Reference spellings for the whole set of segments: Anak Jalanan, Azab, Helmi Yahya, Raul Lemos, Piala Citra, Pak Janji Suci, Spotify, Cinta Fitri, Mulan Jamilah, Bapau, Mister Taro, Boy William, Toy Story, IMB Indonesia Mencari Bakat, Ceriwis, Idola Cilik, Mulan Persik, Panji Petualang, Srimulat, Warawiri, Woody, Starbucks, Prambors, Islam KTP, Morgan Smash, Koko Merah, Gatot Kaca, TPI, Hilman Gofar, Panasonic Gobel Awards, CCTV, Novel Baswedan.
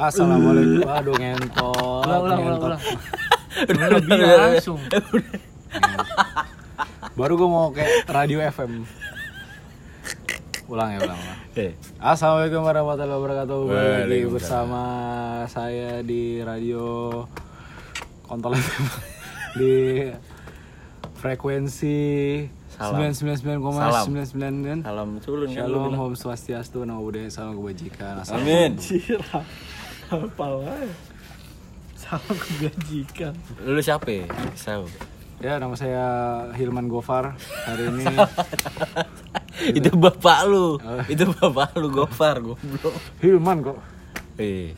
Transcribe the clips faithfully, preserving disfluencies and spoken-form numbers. Assalamualaikum. Aduh ngentot. Ulang ulang ulang. Udah lebih langsung. Baru gue mau kayak radio F M. Ulang ya ulang. Okay. Assalamualaikum warahmatullahi wabarakatuh. Kembali bersama saya di radio Kontol F M di frekuensi sembilan sembilan sembilan koma sembilan sembilan kan. Salam culun ya lu. Salam Om Swastiastu, Namo Buddhaya, Salam Kebajikan. Amin. Hafal aja. Salam Kebajikan. Lu siapa? Saya. Ya, nama saya Hilman Gofar. Hari ini itu bapak lu. Itu bapak lu Gofar, goblok. Hilman kok. Eh.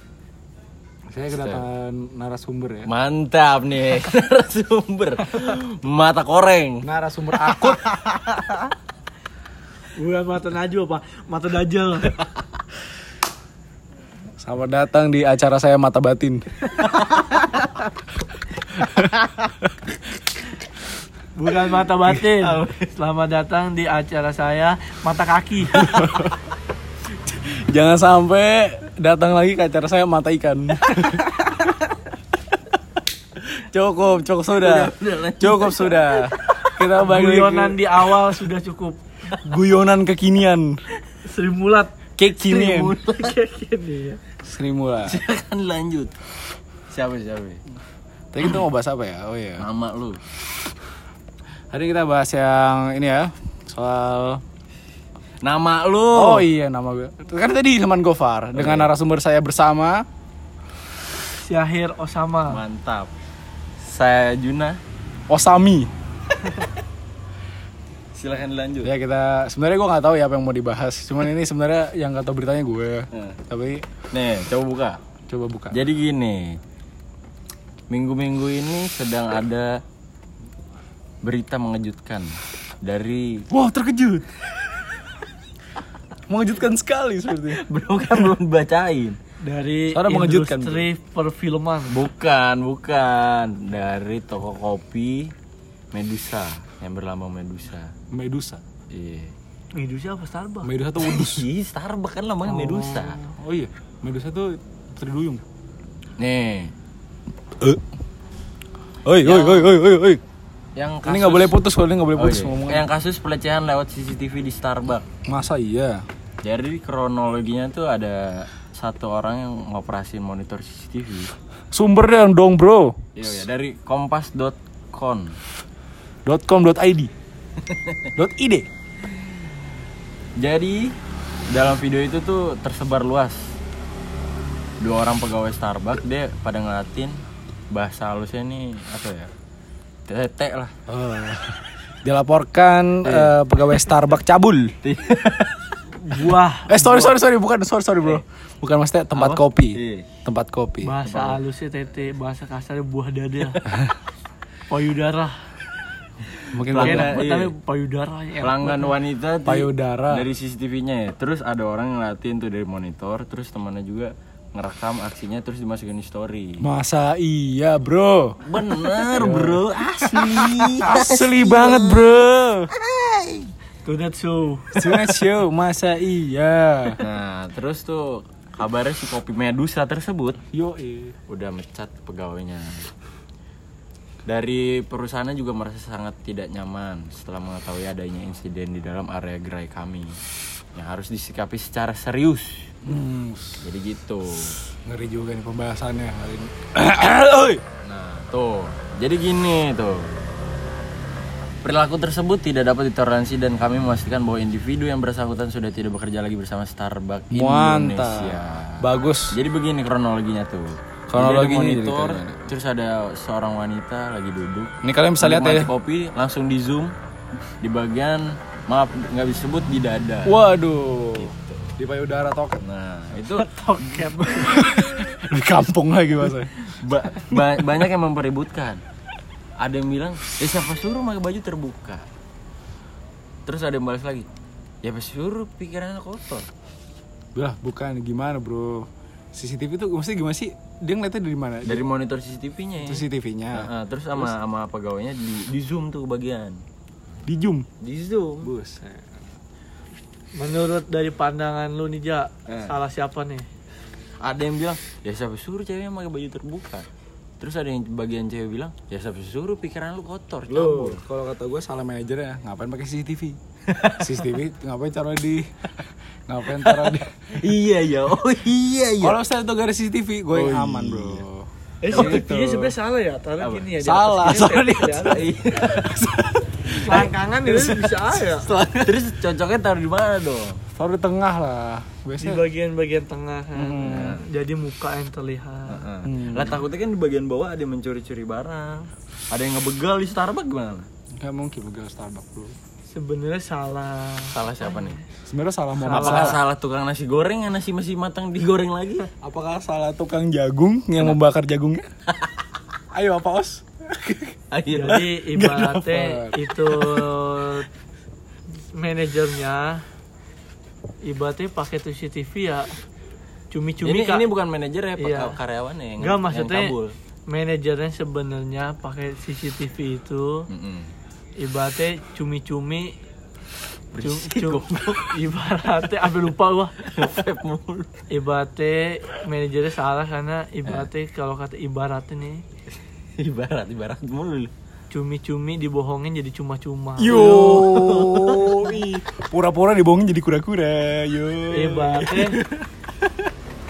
Saya kedatangan narasumber ya. Mantap nih, narasumber mata koreng. Narasumber akut. Bukan mata najwa pak, mata dajal. Selamat datang di acara saya Mata Batin. Bukan mata batin. Selamat datang di acara saya Mata Kaki. Jangan sampai datang lagi ke acara saya Mata Ikan. Cukup, cukup sudah. Cukup sudah. Kita bagi guyonan di awal sudah cukup. Guyonan kekinian. Srimulat kekinian. Kekinian. Srimulat. Silakan lanjut. Siapa siapa? Tadi kita mau bahas apa ya? Oh iya. Nama lu. Hari kita bahas yang ini ya, soal nama lu. Oh iya, nama gue. Kan tadi Hilman Gofar. Dengan narasumber saya bersama Syahir Osama. Mantap. Saya Juna Osami. Silakan lanjut. Ya kita sebenarnya gue nggak tahu ya apa yang mau dibahas. Cuman ini sebenarnya yang nggak tahu beritanya gue. Nah. Tapi nih coba buka. Coba buka. Jadi gini, minggu-minggu ini sedang ada berita mengejutkan dari. Wow terkejut. Mengejutkan sekali sepertinya. Belum kan belum bacain. Dari Soalnya industri perfilman. Bukan, bukan. Dari toko kopi Medusa yang berlambang Medusa. Medusa. Iya. Medusa apa Starbucks? Medusa tuh udus. Iya, Starbucks kan lambangnya oh. Medusa. Oh iya, Medusa tuh triduyung. Nih. Eh. Oi, oi, oi, oi, oi. Yang kasus... Ini enggak boleh putus, kalau ini enggak boleh putus oh, iya. ngomongnya. Yang kasus pelecehan lewat C C T V di Starbucks. Masa iya? Jadi kronologinya tuh ada satu orang yang ngoperasin monitor C C T V. Sumbernya dong bro. Iya ya, dari kompas dot com. .com.id. .id. Jadi dalam video itu tuh tersebar luas. Dua orang pegawai Starbucks dia pada ngelatin bahasa halusnya nih apa ya? Tete lah. Oh. Dilaporkan uh, pegawai Starbucks cabul. Wah. Eh sorry sorry sorry bukan sorry sorry bro. Bukan maksudnya tempat Apa? kopi. Iyi. Tempat kopi. Bahasa halusnya tete, bahasa kasarnya buah dada. Payudara. Mungkin tapi iya. payudara ya. Pelanggan wanita payudara dari C C T V-nya ya. Terus ada orang ngeliatin tuh dari monitor, terus temannya juga ngerekam aksinya terus dimasukin di story. Masa iya, bro? Bener, bro. Asli. Asli banget, bro. Tonight show. Tonight show. Masa iya. Nah, terus tuh kabarnya si kopi Medusa tersebut yo udah mecat pegawainya. Dari perusahaannya juga merasa sangat tidak nyaman setelah mengetahui adanya insiden di dalam area gerai kami yang harus disikapi secara serius. Hmm. Jadi gitu. Ngeri juga nih pembahasannya hari ini. Nah, tuh. Jadi gini tuh. Perilaku tersebut tidak dapat ditoleransi dan kami memastikan bahwa individu yang bersangkutan sudah tidak bekerja lagi bersama Starbucks Mantap. Indonesia. Bagus. Jadi begini kronologinya tuh. Kronologinya monitor, jadi terus ada seorang wanita lagi duduk. Ini kalian bisa lihat ya. Kopi langsung di zoom di bagian maaf enggak bisa sebut di dada. Waduh. Gitu. Di payudara toket. Nah, itu toket. Di kampung lagi bahasanya. Ba- ba- banyak yang mempeributkan. Ada yang bilang, "Ya siapa suruh pakai baju terbuka?" Terus ada yang balas lagi, "Ya siapa suruh pikirannya kotor?" Lah, bukan gimana, Bro? C C T V itu maksudnya gimana sih? Dia ngeliatnya dari mana? Dari monitor C C T V-nya ya. C C T V-nya. Nah, terus sama terus, sama pegawainya di di zoom tuh bagian. Di zoom. Di zoom. Buset. Menurut dari pandangan lu nih, Ja, eh. salah siapa nih? Ada yang bilang, ya siapa suruh ceweknya pakai baju terbuka. Terus ada yang bagian cewek bilang, ya siapa suruh, pikiran lu kotor, campur. Kalau kata gue salah manajernya, ngapain pakai C C T V? C C T V ngapain taruh di ngapain taruh di Iya ya, oh iya ya. Kalau saya tuh garis C C T V, gue yang oh, aman, bro. Eh, C C T V-nya sebenarnya salah ya, taruh gini ya. Salah, salah dia. Selangkangan itu bisa aja. Terus cocoknya taruh di mana dong? Taruh di tengah lah. Biasanya. Di bagian-bagian tengah, hmm. jadi muka yang terlihat. Lah hmm. nah, takutnya kan di bagian bawah ada yang mencuri-curi barang, ada yang ngebegal di Starbucks gimana? Gak mungkin begal Starbucks bro. Sebenarnya salah. Salah siapa nih? Sebenarnya salah mau. Apakah salah tukang nasi goreng yang nasi masih matang digoreng lagi? Apakah salah tukang jagung yang Kenapa? membakar jagungnya? Ayo apa os? Ayo. Jadi ibaratnya itu manajernya. Ibaratnya pakai tuh C C T V ya cumi-cumi. Ini, ka- ini bukan manajer ya, iya. karyawannya yang, Nggak, maksudnya yang kabul. Manajernya sebenarnya pakai C C T V itu mm-hmm. ibaratnya cumi-cumi berisik cum- goblok. Ibaratnya, abis lupa gua. Ibaratnya manajernya salah karena ibaratnya eh. kalau kata ibaratnya nih Ibarat, ibarat mulu cumi-cumi dibohongin jadi cuma-cuma. Yo, pura-pura dibohongin jadi kura-kura. Yo. Ibaratnya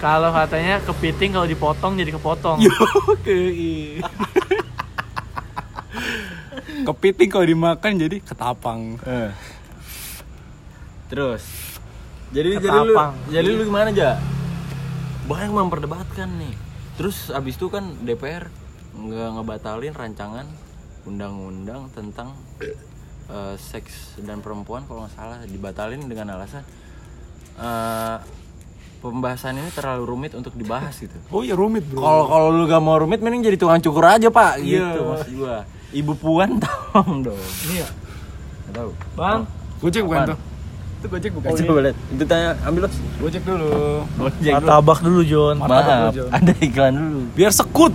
kalau katanya kepiting kalau dipotong jadi kepotong. Yo, kei. Kepiting kalau dimakan jadi ketapang. Eh. Terus. Jadi ketapang. jadi lu jadi lu gimana aja? Banyak memperdebatkan nih. Terus abis itu kan D P R nggak ngebatalin rancangan undang-undang tentang uh, seks dan perempuan kalau nggak salah, dibatalin dengan alasan uh, pembahasan ini terlalu rumit untuk dibahas gitu. Oh iya rumit bro. Kalau kalau lu gak mau rumit mending jadi tukang cukur aja pak. Gitu yeah. maksud gua. Ibu Puan tolong dong. Iya. Nggak tahu. Bang. Oh, Gojek bukan tuh? Itu Gojek bukan? Coba lihat. Itu tanya ambil los. Gojek dulu. Gojek dulu. Martabak dulu Jon. Maaf. Ada iklan dulu. Biar sekut.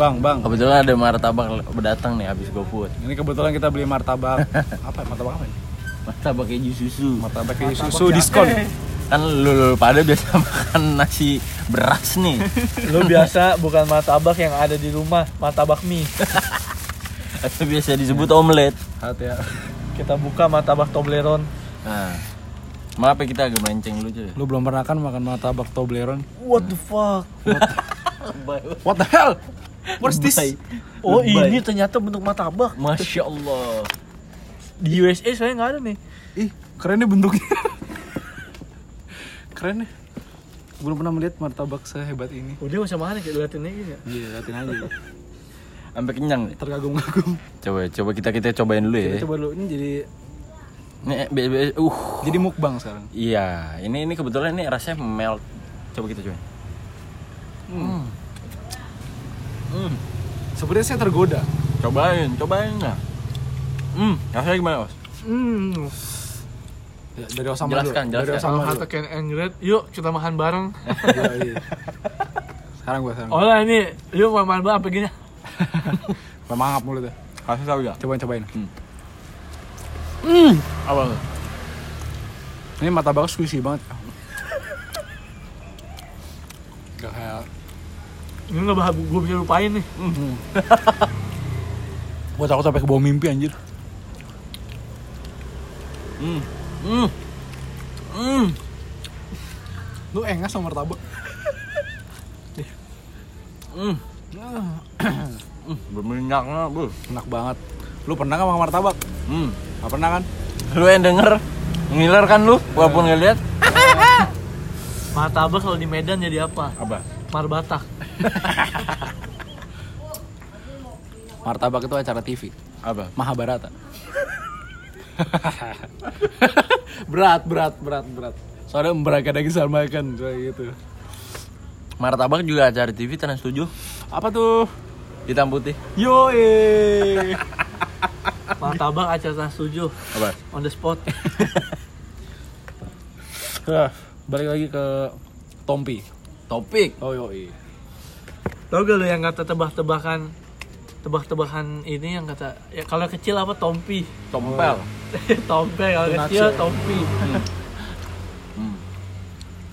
Bang, bang. Kebetulan ada martabak berdatang nih habis GoFood. Ini kebetulan kita beli martabak. Apa martabak apa ini? Martabak keju susu. Martabak keju susu diskon. Kan lu, lu pada biasa makan nasi beras nih. Lu biasa bukan martabak yang ada di rumah, martabak mie. Atau biasa disebut omelet. Hat ya. Kita buka martabak Toblerone. Nah. Maaf ya kita agak melenceng lucu. Lu belum pernah kan makan martabak Toblerone? What the fuck? What, What the hell? What's this? Oh Lebay. Ini ternyata bentuk martabak. Masya Allah. Di U S A saya nggak ada nih. Ih keren nih bentuknya. Keren nih. Belum pernah melihat martabak sehebat ini. Udah nggak usah makan, liatin aja ya. Iya liatin aja. Sampai kenyang. Terkagum-kagum. Coba coba kita kita cobain dulu ya. Kita coba dulu ini jadi. Ini be, be, uh. Jadi mukbang sekarang. Iya ini ini kebetulan ini rasanya melt. Coba kita cobain. Hmm. Hmm. Sebenarnya saya tergoda. Cobain, cobain lah. Hmm, rasanya gimana, Os? Hmm. Ya, dari Osama dulu. Jelaskan, jelaskan. Dari Osama dulu. Tekan Engret. Yuk, kita makan bareng. Ya, iya. Sekarang gua sekarang. Olah ini, yuk makan bareng apa gini? Memangap mulut ya. Kasih tahu ya. Cobain, cobain. Hmm. Hmm, apa? Ini martabak squishy banget. Gak kayak ini nggak bahas gue bisa lupain nih. Mm-hmm. Gue takut sampai ke bawah mimpi anjir. Hmm, hmm, hmm. Lu engas sama martabak. Hmm, berminyaknya bu. Enak banget. Lu pernah nggak makan martabak? Hmm, nggak pernah kan? Lu yang denger ngiler kan lu, walaupun nggak lihat. Martabak kalau di Medan jadi apa? Apa? Marbatak. Martabak itu acara T V. Apa? Mahabharata. Berat, berat, berat, berat. Soalnya memberatkan lagi sama makan gitu. Martabak juga acara T V Trans tujuh. Apa tuh? Hitam putih. Yoi. Martabak acara Trans tujuh. Apa? On the spot. Nah, balik lagi ke Tompi. Topik. Oh yoi. Tahu gak lo yang kata tebak-tebakan, tebak-tebakan ini yang kata ya kalau kecil apa tompi? Tompel. Tompel kalau kecil tompi. Hmm.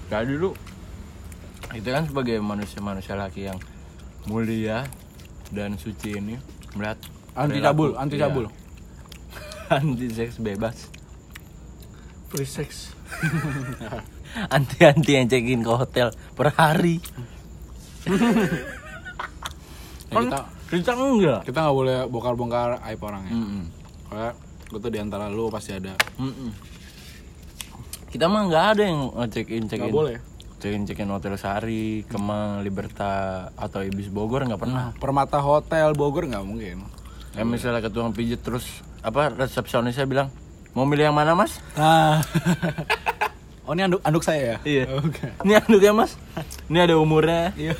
Jadi dulu itu kan sebagai manusia-manusia laki yang mulia dan suci ini melihat anti cabul, anti cabul, ya, anti seks bebas, free sex, anti-anti yang cekin ke hotel per hari. Nah, kita kita enggak, kita nggak boleh bongkar-bongkar aib orangnya. Mm-hmm. Kayak gitu diantara lu pasti ada. Mm-hmm. Kita mah nggak ada yang cekin cekin. Nggak boleh. Cekin cekin hotel Sari, Kemang, Liberta atau Ibis Bogor nggak pernah. Permata Hotel Bogor nggak mungkin. Ya, misalnya ke tukang pijit terus apa resepsionisnya bilang mau milih yang mana mas? Ah. Oh ini anduk, anduk saya ya? Iya. Oh, okay. Ini anduknya mas. Ini ada umurnya. Iya.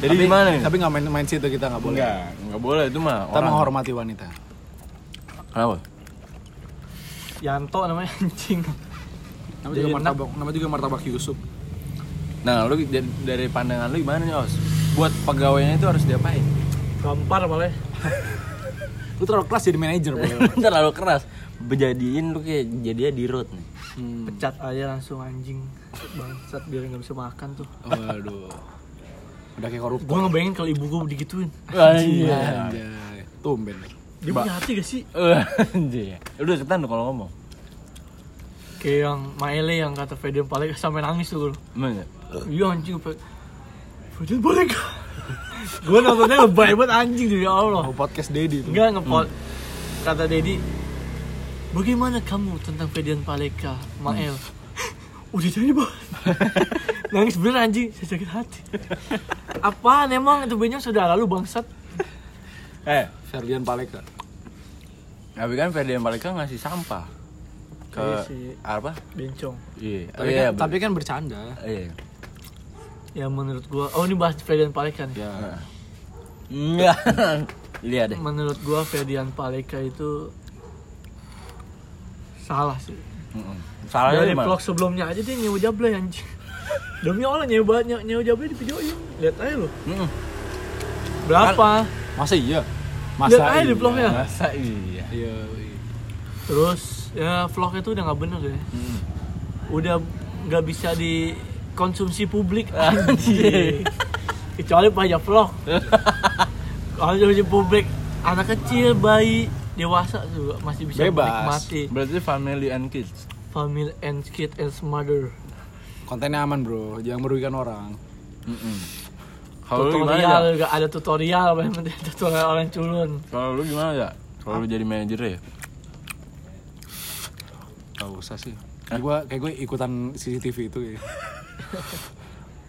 Jadi tapi, gimana nih? Tapi nggak main-main situ kita nggak boleh. Nggak, nggak boleh itu mah. Kita orang menghormati wanita. Kenapa? Yanto namanya anjing. Nama juga martabak. Nama juga martabak Yusuf. Nah lu dari, dari pandangan lu gimana nih Os? Buat pegawainya itu harus diapain? Gampar boleh. Lu terlalu keras jadi manajer boleh. Terlalu keras. Bejadiin lu kayak jadinya di road nih. Hmm. Pecat aja langsung anjing. Bangsat biar enggak bisa makan tuh. Waduh. Udah kayak koruptor. Gua ngebayangin kalau ibu gua digituin. Anjir. Anjay. Tumben. Dia punya hati gak sih? Anjir. Udah cetan kalau ngomong. Kayak yang Maele yang kata Ferdian Paleka sampai nangis tuh lu. Mana? Iya anjing Ferdian Paleka. Gua nontonnya lebay banget anjing demi Allah. Oh, podcast Dedi tuh. Enggak ngepod. Hmm. Kata Dedi, bagaimana kamu tentang Ferdian Paleka, Mael? Hmm. Udah jadi bos. Nangis bener anjing, saya sakit hati. Apaan emang itu benyong sudah lalu bangsat. Eh, Ferdian Paleka. Tapi kan Ferdian Paleka ngasih sampah ke si apa? Bencong. Iya. Tapi, oh, iya, kan, tapi kan bercanda. Iya. Ya menurut gua, oh ini bahas Ferdian Paleka nih. Iya. Enggak. Lihat deh. Menurut gua Ferdian Paleka itu salah sih. Mm-hmm. Salahnya dari vlog sebelumnya aja dia nyewa jablay anjing. Demi Allah nyewa nyewa jablay di videoin. Lihat aja lu. Mm-hmm. Berapa? Masa iya? Masa lihat aja iya. Di vlognya. Masa iya. Iya. Terus ya vlognya tuh udah enggak bener ya. Mm. Udah enggak bisa dikonsumsi publik anjing. Kecuali pajak vlog. Kalau jadi publik anak kecil, bayi, dewasa juga masih bisa menikmati. Berarti family and kids. Family and kids and mother. Kontennya aman bro, jangan merugikan orang. Mm-mm. Tutorial juga ada tutorial, banyak tutorial orang culun. Kalau lu gimana ya? Kalau lu jadi manajer ya? Gak usah sih. Kayak gue kayak gue ikutan C C T V itu. Ya.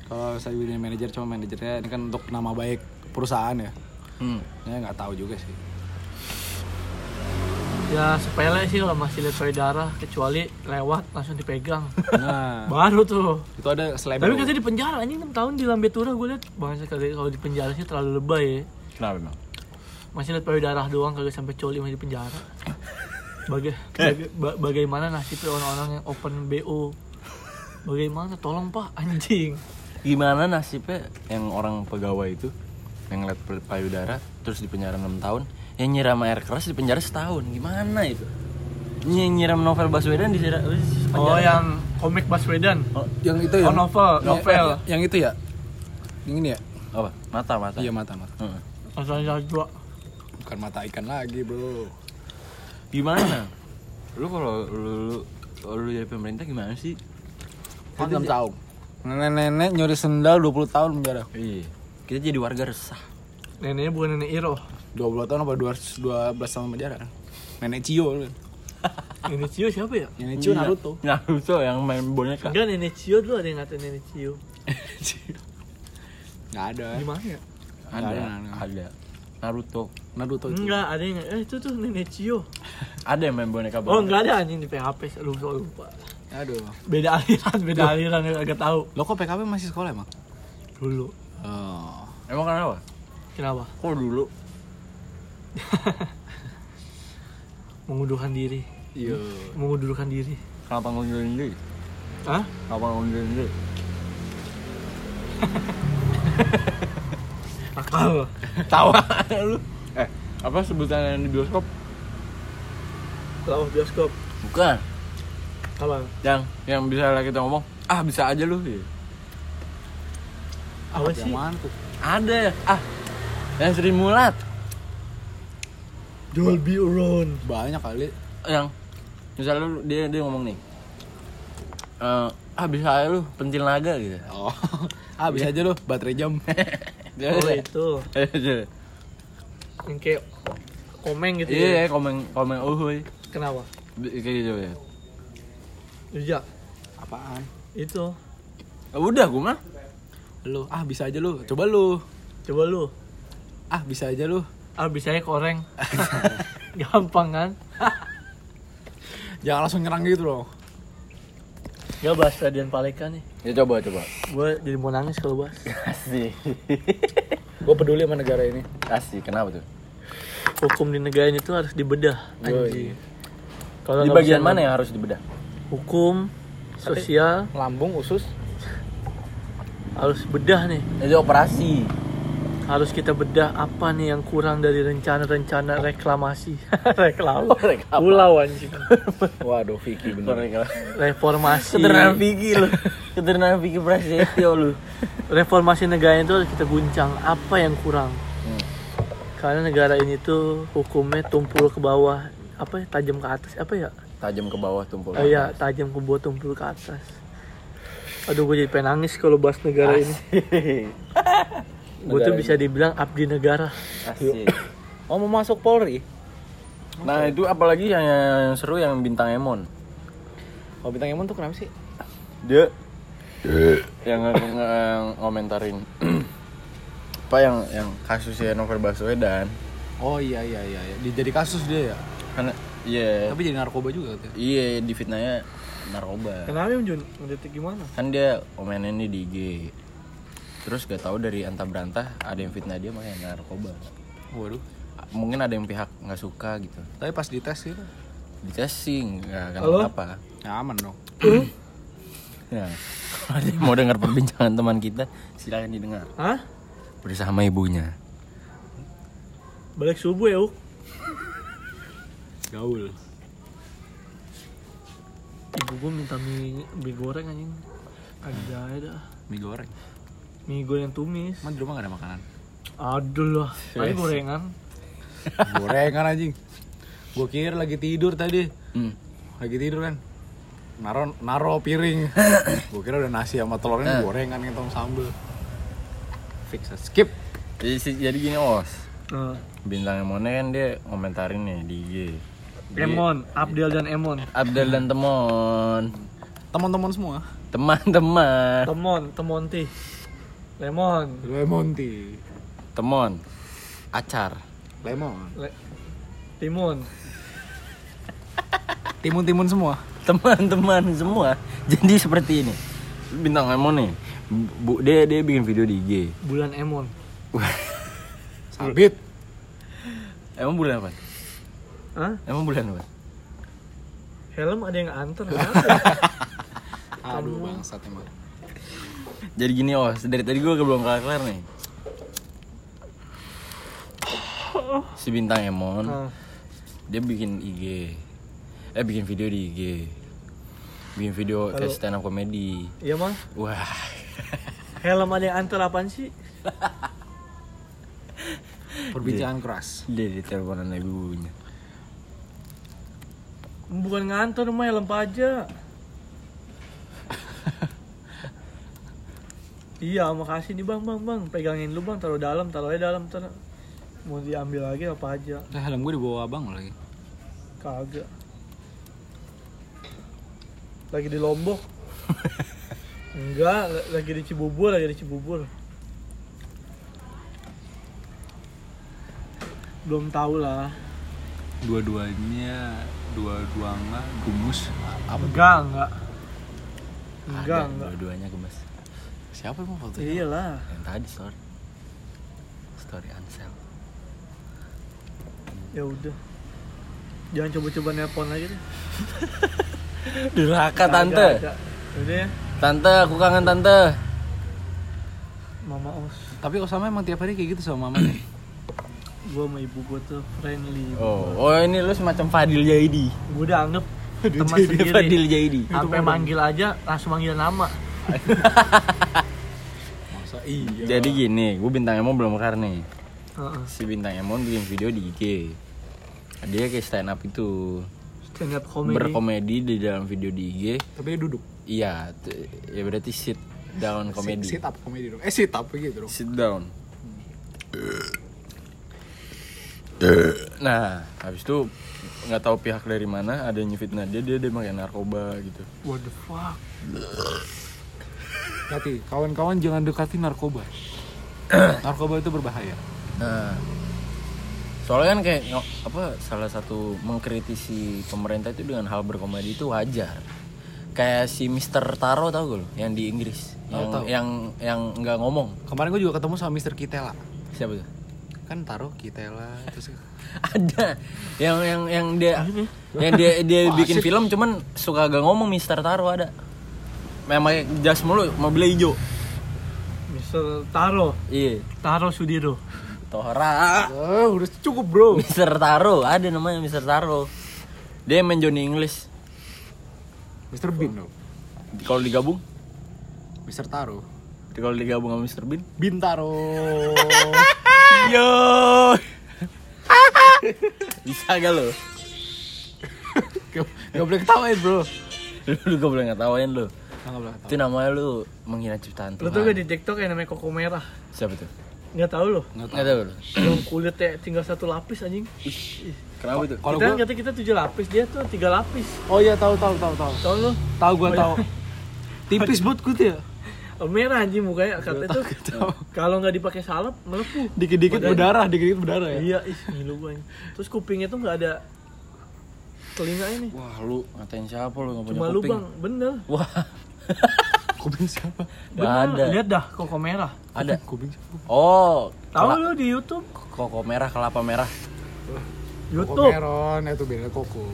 Kalau saya jadi manajer cuma manajernya ini kan untuk nama baik perusahaan ya. Hmm. Ya nggak tahu juga sih. Ya sepele sih kalau masih lihat dari darah, kecuali lewat langsung dipegang. Nah, baru tuh. Itu ada selebriti. Tapi katanya di penjara anjing enam tahun di Lambe Tura gue lihat. Bangsa katanya kalau di penjara sih terlalu lebay ya. Kenapa memang? Masih lihat dari darah doang kagak sampai coli masih di penjara. Baga- baga- ba- bagaimana nasib orang-orang yang open B O? Bagaimana tolong Pak anjing. Gimana nasibnya yang orang pegawai itu yang lihat payudara terus di penjara enam tahun? Yang nyiram air keras di penjara setahun, gimana itu? Yang nyiram Novel Baswedan di penjara. Oh yang komik Baswedan. Oh, yang itu ya. Oh novel, novel. Yang, yang itu ya. Yang ini ya. Apa? Mata mata. Iya mata mata. Heeh. Asalnya dua. Bukan mata ikan lagi, bro. Gimana? Lu kalau lu, lu, lu jadi pemerintah gimana sih? Kan enam tahun. Nenek-nenek nyuri sendal dua puluh tahun penjara. Iya. Kita jadi warga resah. Neneknya bukan nenek Iro. dua puluh tahun apa dua belas tahun penjara. Nenek Cio. Nenek Cio siapa ya? Nenek Cio Naruto. Naruto yang main boneka. Enggak, Nenek Cio dulu ada yang ngatain Nenek Cio. Enggak ada. Gimana ya? Ada, ada, ada. Naruto. Naruto itu. Enggak, ada yang eh itu tuh Nenek Cio. Ada yang main boneka boneka. Oh, enggak ada anjing di P H P, lu lupa. Aduh. Beda aliran, beda loh. Aliran yang agak tahu. Lo kok P K P masih sekolah emang? Dulu. Oh. Emang kenapa? Kenapa? Kok dulu? Mengundurkan diri. Iya. Mengundurkan diri. Kenapa ngundurkan diri? Hah? Kenapa ngundurkan diri? Akal. Tawa lu. Eh, apa sebutan yang di bioskop? Tawa bioskop. Bukan. Apa? Yang yang bisa lah kita ngomong, ah bisa aja lu. Apa sih? Ada ya? Ah, yang Srimulat. You'll be around. Banyak kali. Yang misalnya lu, dia dia ngomong nih, uh, ah bisa aja lu pentil naga gitu. Oh, ah bisa aja lu baterai jam. Oh itu. Yang kayak komeng gitu. Iya, ya. komeng komeng uhuy. Kenapa? Kayak gitu ya. Iya. Apaan? Itu. Oh, udah gue mah. Lu, ah bisa aja lu. Coba lu. Coba lu. Ah bisa aja lu. Ah bisa aja koreng. Gampang kan? Jangan langsung nyerang gitu loh. Ya bahas Ferdian Paleka nih. Ya coba coba. Gue jadi mau nangis kalau bahas. Asik. Gue peduli sama negara ini. Asik. Kenapa tuh? Hukum di negara ini tuh harus dibedah. Anjir. Kalau di bagian mana yang harus dibedah? Hukum, sosial, lambung, usus. Harus bedah nih. Jadi operasi. Harus kita bedah apa nih yang kurang dari rencana-rencana reklamasi. Reklam. Pulau anjing. Waduh, Vicky bener. Reformasi. Kedengaran Vicky lu. Kedengaran Vicky Prasetyo lu. Reformasi negara itu harus kita guncang. Apa yang kurang? Hmm. Karena negara ini tuh hukumnya tumpul ke bawah. Apa ya? Tajam ke atas apa ya? Tajam ke bawah tumpul ke atas. Iya, tajam ke bawah tumpul ke atas. Aduh, gue jadi pengen nangis kalau bahas negara Asik. ini. Gue tuh bisa dibilang abdi negara. Asik. Oh, mau masuk Polri? Nah, itu apalagi yang, yang seru yang Bintang Emon. Oh, Bintang Emon tuh kenapa sih? Dia yang ngomentarin apa yang yang kasusnya Novel Baswedan. Oh iya iya iya iya. Jadi kasus dia ya. Karena iya. Tapi jadi narkoba juga katanya. Iya, di fitnahnya narkoba. Kenapa Om Jun? Ngedetik gimana? Kan dia komenin nih di I G. Terus gak tahu dari antah berantah ada yang fitnah dia makanya narkoba. Waduh. Mungkin ada yang pihak gak suka gitu. Tapi pas dites sih Dites sih gak kenapa-napa. Ya aman dong. Ya. Kalau dia mau dengar perbincangan teman kita silakan didengar. Hah? Bersama ibunya. Balik subuh ya Uk. Gaul. Ibu gue minta mie, mie goreng anjing. Ada ada mie goreng. Mie goreng tumis. Emang di rumah gak ada makanan? Aduh lah, tadi gorengan. Gorengan anjing. Gue kira lagi tidur tadi. Hmm. Lagi tidur kan. Naro naro piring. Gue kira udah nasi sama telurnya eh. gorengan ngentong sambel. Fix skip. Jadi, jadi gini Os. Uh. Bintang Emonnya kan dia komentarin nih di I G. Emon, Abdel dan Emon. Abdel dan Temon. Teman-teman semua. Teman-teman. Temon, Temonti. Lemon. Lemonti. Temon. Acar. Lemon. Le- timun. Timun-timun semua. Teman-teman semua. Jadi seperti ini. Bintang Emon nih. Bu, dia dia bikin video di I G. Bulan Emon. Sabit. Emang bulan apa? Hah? Emang bulan apa? Helm ada yang anter. Aduh bangsat emang. Jadi gini oh, dari tadi gue belum kelar nih. Si Bintang Emon uh. dia bikin I G. Eh bikin video di I G. Bikin video kayak stand up comedy. Iya mah? Wah. Helm ada yang anter apaan sih? Perbincangan keras. Dia diteleponan ibunya. Bukan ngantor mah, helm aja. Iya, makasih nih bang, bang, bang. Pegangin lu bang, taruh dalam, taruh aja dalam. Ntar mau diambil lagi apa aja. Eh, helm gue dibawa abang lagi. Kagak. Lagi di Lombok. Enggak, lagi di Cibubur, lagi di Cibubur. Belum tahu lah. Dua-duanya dua-dua enggak gemes apa enggak enggak enggak enggak dua-duanya gemes. Siapa yang mau foto? Iyalah yang tadi story story Ansel. Ya udah jangan coba-coba nelpon lagi deh. Durhaka tante. Udah ya tante, aku kangen tante mama Os. Tapi Osama emang tiap hari kayak gitu sama mama. Gue sama ibu gue tuh friendly. Oh, oh ini lu semacam Fadil Jaidi. Gue udah anggap teman sendiri, sampai manggil aja langsung manggil nama. Masa iya. Jadi gini, gue Bintang Emon belum kelar nih. Uh-uh. Si Bintang Emon bikin video di I G. Dia kayak stand up itu. Stand up comedy. Berkomedi di dalam video di I G. Tapi dia duduk. Iya, t- ya berarti sit down comedy. Sit, sit up comedy dong. Eh sit up gitu dong. Sit down. Nah, habis itu nggak tahu pihak dari mana adanya fitnah dia dia dia pakai narkoba gitu. What the fuck? Hati, kawan-kawan jangan dekati narkoba. Narkoba itu berbahaya. Nah, soalnya kan kayak apa? Salah satu mengkritisi pemerintah itu dengan hal berkomedi itu wajar. Kayak si Mister Taro tau gak lo? Yang di Inggris, yang oh, yang yang nggak ngomong. Kemarin gue juga ketemu sama Mister Kitela. Siapa tuh? Kan Taro Kitela terus. Ada yang yang yang dia yang dia dia wah, bikin asik film cuman suka gak ngomong. Mister Taro ada. Memang jas mulu, mobilnya hijau. Mister Taro. Iya. Taro Sudiro. Tora. Oh, udah cukup, bro. Mister Taro, ada namanya Mister Taro. Dia main Johnny English. Mister Bean. Oh. Kalau digabung Mister Taro. Kalau digabung sama Mister Bean, Bintaro. Yo. Bisa gak lo? Gak boleh ketawain, bro. Lu gak boleh ketawain lo. Nggak, itu namanya lu menghina ciptaan Tuhan. Lu tuh gak di TikTok yang namanya Koko Merah. Siapa tuh? Gak tau lu. Gak tau lu. Yang kulitnya tinggal satu lapis anjing. Kenapa itu? Kita gua... kata kita tujuh lapis, dia tuh tiga lapis. Oh iya, tahu tahu tahu tahu. Tahu lu? Tahu gua tahu. Tipis buat kulit ya. Merah anjing mukanya, kata itu kalau nggak dipakai salep melepuh. Dikit-dikit berdarah, dikit-dikit berdarah ya. Iya, ih ngilu gua. Terus kupingnya tuh nggak ada telinga ini. Wah, lu ngatain siapa lu nggak punya kuping? Cuma lu bang, bener. Wah. Kubing siapa? Benar, ada. Lihat dah Koko Merah. Ada. Kubing siapa? Oh, tahu kela- lu di YouTube Koko Merah, kelapa merah. YouTube. Koko Meron itu beda Koko.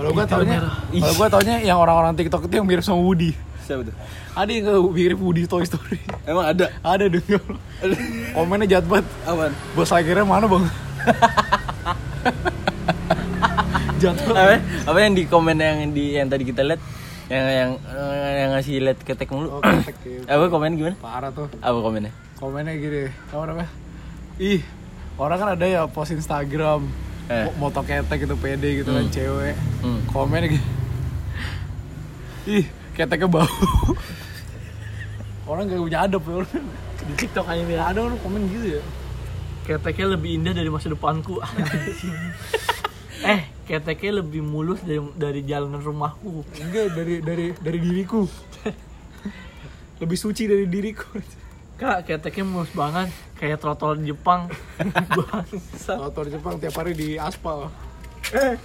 Kalau gua taunya, kalau gua taunya yang orang-orang TikTok itu yang mirip sama Woody. Siapa tuh? Ada yang mirip Woody Toy Story. Emang ada? Ada dong. Komennya jahat banget. Apaan? Bos akhirnya mana, Bang? Jahat banget. Apa yang di komen yang di yang tadi kita lihat? yang yang yang ngasih lihat ketek mulu. Oh, ketek. Apa komen gimana? Parah tuh. Apa komennya? Komennya gini. Apa? Ih, orang kan ada ya post Instagram eh. moto ketek gitu pede gitu hmm. kan cewek. Hmm. Komennya gini. Ih, keteknya bau. Orang gak punya adab ya. Di TikTok aja bilang ada orang komen gitu ya. Keteknya lebih indah dari masa depanku. eh Keteknya lebih mulus dari, dari jalanan rumahku. Enggak, dari dari dari diriku. Lebih suci dari diriku. Kak, keteknya mulus banget. Kayak trotoar Jepang. Trotoar Jepang tiap hari di aspal. Eh.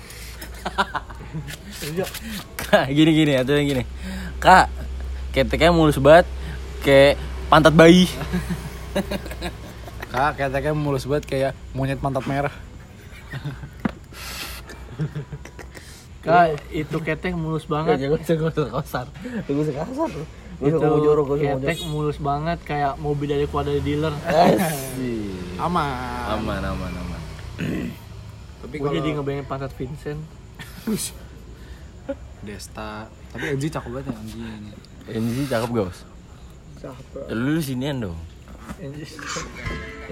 Kak, gini-gini. Atau yang gini. Kak, keteknya mulus banget. Kayak pantat bayi. Kak, keteknya mulus banget. Kayak monyet pantat merah. Kak, itu ketek mulus banget. Jangan jangan kasar. Jangan kasar. Itu ketek mulus banget kayak mobil dari kuadra dealer. Aman. Aman, aman, aman. Tapi kalau jadi ngebayangin pantat Vincent Desta. Tapi Enzi cakep banget ya, Enzi. Enzi cakep gak, Bos? Cakep. Lu sinian dong. Enzi.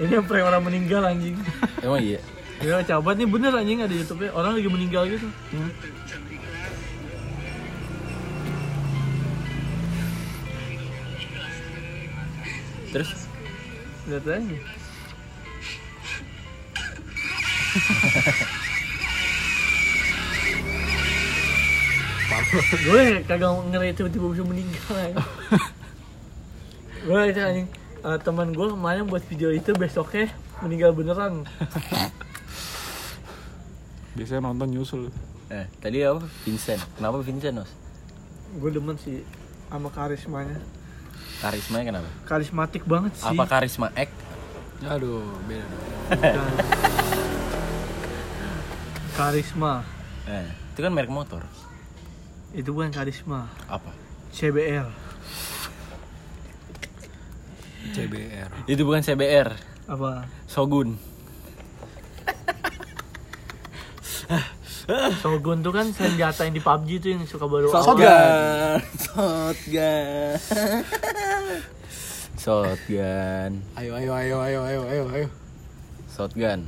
Ini yang prank orang meninggal anjing. Emang iya. Ya coba nih bener anjing ada YouTube-nya. Orang lagi meninggal gitu. Hmm. Terus lihat aja. Gue kagak ngerti tiba-tiba bisa meninggal anjing. Gue itu anjing uh, teman gue kemarin buat video itu besoknya meninggal beneran. Biasanya nonton nyusul. Eh, tadi apa? Vincent. Kenapa Vincent, Nos? Gue demen sih sama karismanya. Karismanya kenapa? Karismatik banget sih. Apa karisma ek? Aduh, beda dong. Karisma. Eh, itu kan merek motor. Itu bukan karisma. Apa? C B R. C B R. Itu bukan C B R. Apa? Shogun. Shogun tuh kan senjata yang di P U B G tuh yang suka baru awal. Shotgun. Shotgun. Shotgun. Ayo ayo ayo ayo ayo ayo ayo. Shotgun.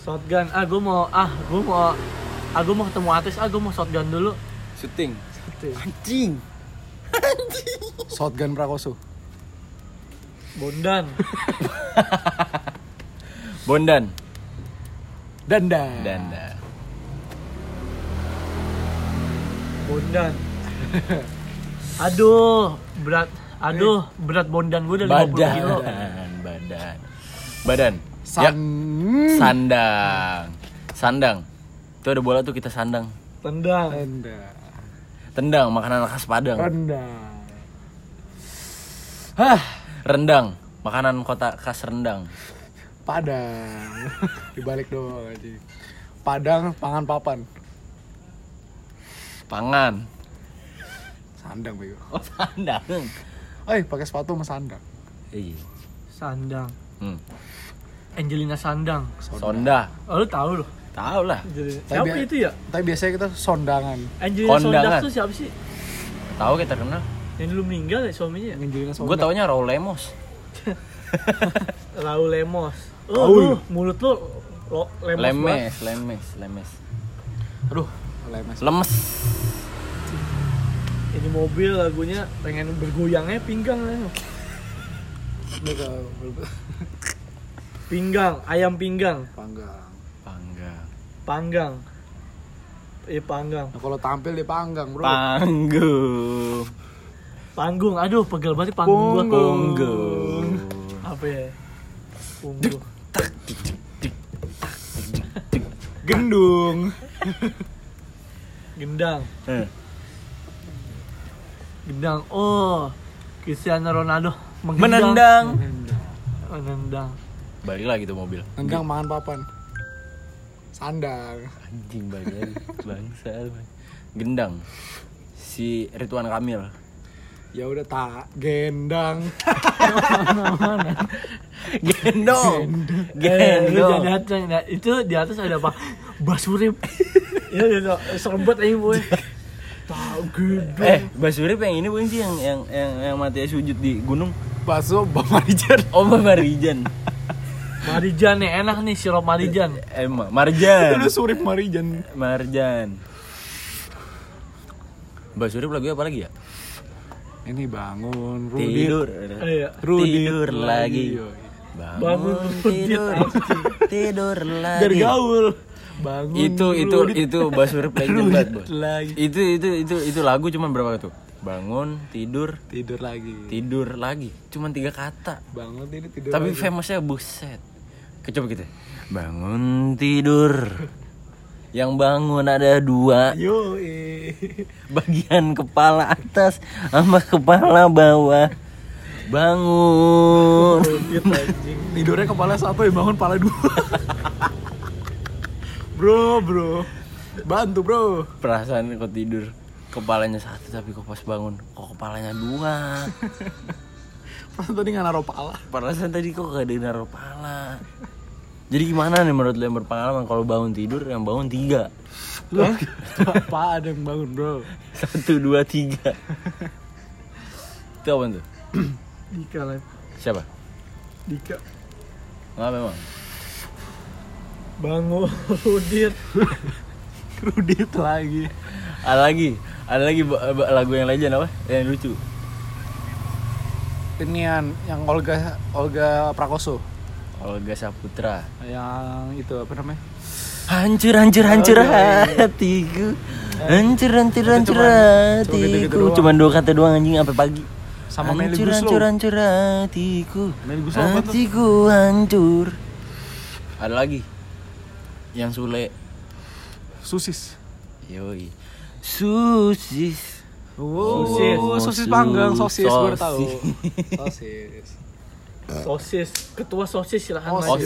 Shotgun. Ah gua mau ah gua mau ah gua mau ketemu artis, ah gua mau shotgun dulu. Shooting. Shooting. Anjing. Anjing. Shotgun Prakoso. Bondan. Bondan. Danda. Danda. Bondan. Aduh, berat. Aduh, berat bondan gue udah lima puluh kilo. Badan, badan. Badan. San... Ya. Sandang. Sandang. Itu ada bola tuh kita sandang. Tendang. Tendang. Tendang, makanan khas Padang. Rendang. Hah, rendang. Makanan kota khas Rendang. Padang. Dibalik doang aja. Padang, pangan papan. Pangan. Sandang bego. Oh, sandang. Eh, pakai sepatu sama sandang. Iya. Sandang. Hmm. Angelina Sondakh. Sonda. Oh, lu tahu loh. Tahu lah. Siapa bia- itu ya? Tapi biasanya kita sondangan. Angelina Sondakh tuh siapa sih? Tahu kita kenal. Yang dulu meninggal ya suaminya. Angelina Sondakh. Gua taunya Raul Lemos. Raul Lemos. Oh, mulut lu lo, lemos. Lemes, lah. lemes, lemes. Aduh, lemes. Lemes. Ini mobil lagunya pengen bergoyangnya pinggang lah. Pinggang, ayam pinggang. Panggang. Panggang. Panggang. Eh panggang. Nah, kalau tampil di panggang, Bro. Panggung. Panggung. Aduh, pegel banget panggung gua. Panggung. Apa ya? Punggung. Gendung. Gendang. Eh. Gendang. Oh, Cristiano Ronaldo menggendang. Menendang. Menendang. Balik lagi tuh mobil. Nendang makan papan. Sandang. Anjing balik lagi. Bangsa. Gendang. Si Ridwan Kamil. Ya udah tak gendang. Mana-mana. Gendong. Gendong. Nah, itu di atas ada apa? Mbah Surip. Ya udah serempet aja boy. Tahu gendong. Eh, Mbah Surip yang ini bukan sih yang yang yang, yang mati sujud di gunung. Baso Mbah Marijan. Oh, Mbah Marijan. Marijan nih enak nih sirup Marijan. Eh, Marijan. Itu Surip Marijan. Marijan. Mbah Surip lagu apa lagi ya? Ini bangun, tidur, tidur, tidur lagi, bangun, bangun tidur, tidur lagi, bergaul, bangun, itu itu rudit. Itu Mbah Surip lagi, itu itu itu itu lagu cuman berapa tuh? Bangun, tidur, tidur lagi, tidur lagi, cuman tiga kata, bangun tidur, tidur tapi lagi. Famousnya buset, coba kita, bangun tidur. Yang bangun ada dua. Yoi. Bagian kepala atas sama kepala bawah. Bangun. Tidurnya kepala satu yang bangun kepala dua. Bro, bro. Bantu, bro. Perasaan kok tidur kepalanya satu tapi kok pas bangun kok kepalanya dua. Perasaan tadi enggak naruh kepala. Perasaan tadi kok enggak ada naruh kepala. Jadi gimana nih menurut lo yang berpengalaman kalau bangun tidur yang bangun tiga? Loh, apa ada yang bangun bro? Satu, dua, tiga. Itu apa tuh? Dika lah. Siapa? Dika. Nggak memang. Bangun, Rudit. Rudit lagi. Ada lagi, ada lagi lagu yang legend apa? Yang lucu. Inian, yang Olga Olga Prakoso. Olga Saputra. Yang itu apa namanya? Hancur hancur hancur oh, hatiku. Hancur hancur hancur hatiku. Cuman dua kata doang anjing sampai pagi. Sama Meli Guslo. Hancur hancur hatiku. Hatiku hancur. Ada lagi. Yang Sule. Sosis. Yoi. Sosis. Oh, sosis. Oh, sosis panggang, sosis baru tahu. Sosis. Sosis, ketua sosis silahkan maju.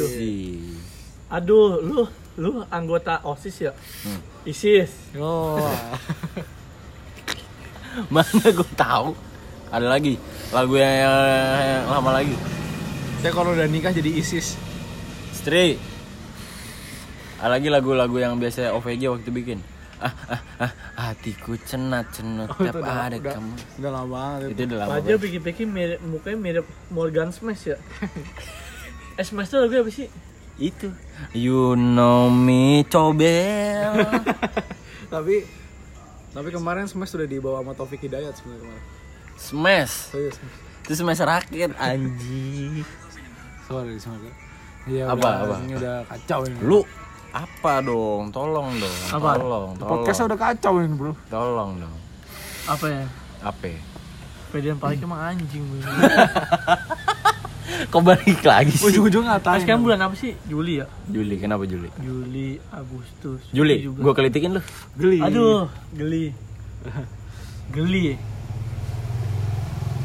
Aduh, lu lu anggota OSIS ya? Hmm. ISIS. Oh. Mana gue tahu. Ada lagi lagu yang, yang, yang lama lagi. Saya kalau udah nikah jadi ISIS. Istri. Lagi lagu-lagu yang biasa O V J waktu bikin. Ah, ah, ah, hatiku cenat-cenut oh, tiap ada udah, kamu. Udah lama itu. Itu udah lama. Aja bikin-bikin mirip, mukanya mirip Morgan Smash ya. Smash itu lagu apa sih? Itu. You know me, Cobel. Tapi tapi kemarin Smash sudah dibawa sama Taufik Hidayat sebenarnya kemarin. Smash. Oh, iya, Smash. Itu Smash rakyat anjing. Sorry, sorry. Ya, apa, udah, apa? Udah kacau ini. Lu apa dong? Tolong dong. Apa? Tolong, tolong. Podcastnya udah kacau ini, bro. Tolong dong. Apa ya? Apa? Ferdian Paleka hmm. emang anjing, bro. Kok balik lagi sih? Ujung-ujung ngatain. Sekarang bulan apa sih? Juli ya? Juli, kenapa Juli? Juli, Agustus. Juli? Gua kelitikin lu. Geli. Aduh, geli. Geli.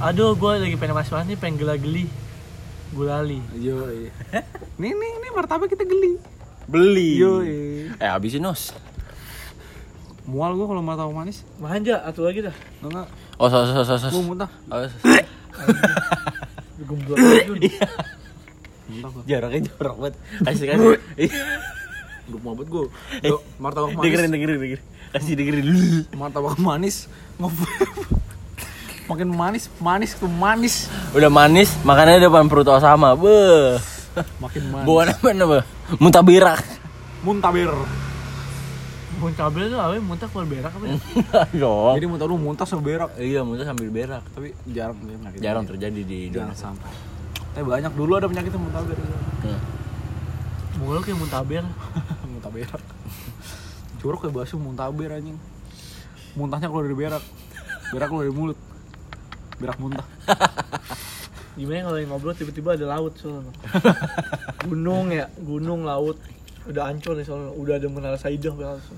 Aduh, gua lagi pengen mas-mas nih, pengen gela-geli. Gulali. Yo, iya. Nih, nih, nih martabak kita geli. Beli. Yoi. Eh habisin nos. Mual gua kalau martabak manis. Mahan aja atuh lagi dah. Enggak. Oh, sos sos sos. Gua muntah. Gembul aja. Jaraknya jorok banget. Kasih kasih. Gua mau buat gua. Martabak manis. Dengerin dengerin dengerin. Kasih dengerin. Martabak manis. Makin manis, manis tuh manis. Udah manis, makannya depan perut Osama. Beuh. Makin manis. Buat apa nama? Muntabirak. Muntabir. Muntabir itu apa? Muntah keluar berak apa ya? Dong. Jadi muntah lu muntah sambil berak. Iya, muntah sambil berak. Tapi jarang penyakit. Jarang terjadi di Indonesia. Jarang sampai. Tapi banyak dulu ada penyakit muntabir. Heeh. Mulu kayak muntabir. Muntabir. Jorok kayak bakso muntabir anjing. Muntahnya keluar dari berak. Berak keluar dari mulut. Berak muntah. Gimana kalau ngobrol tiba-tiba ada laut soalnya. Gunung ya, gunung, laut. Udah hancur nih soalnya, udah ada menara Saidah langsung.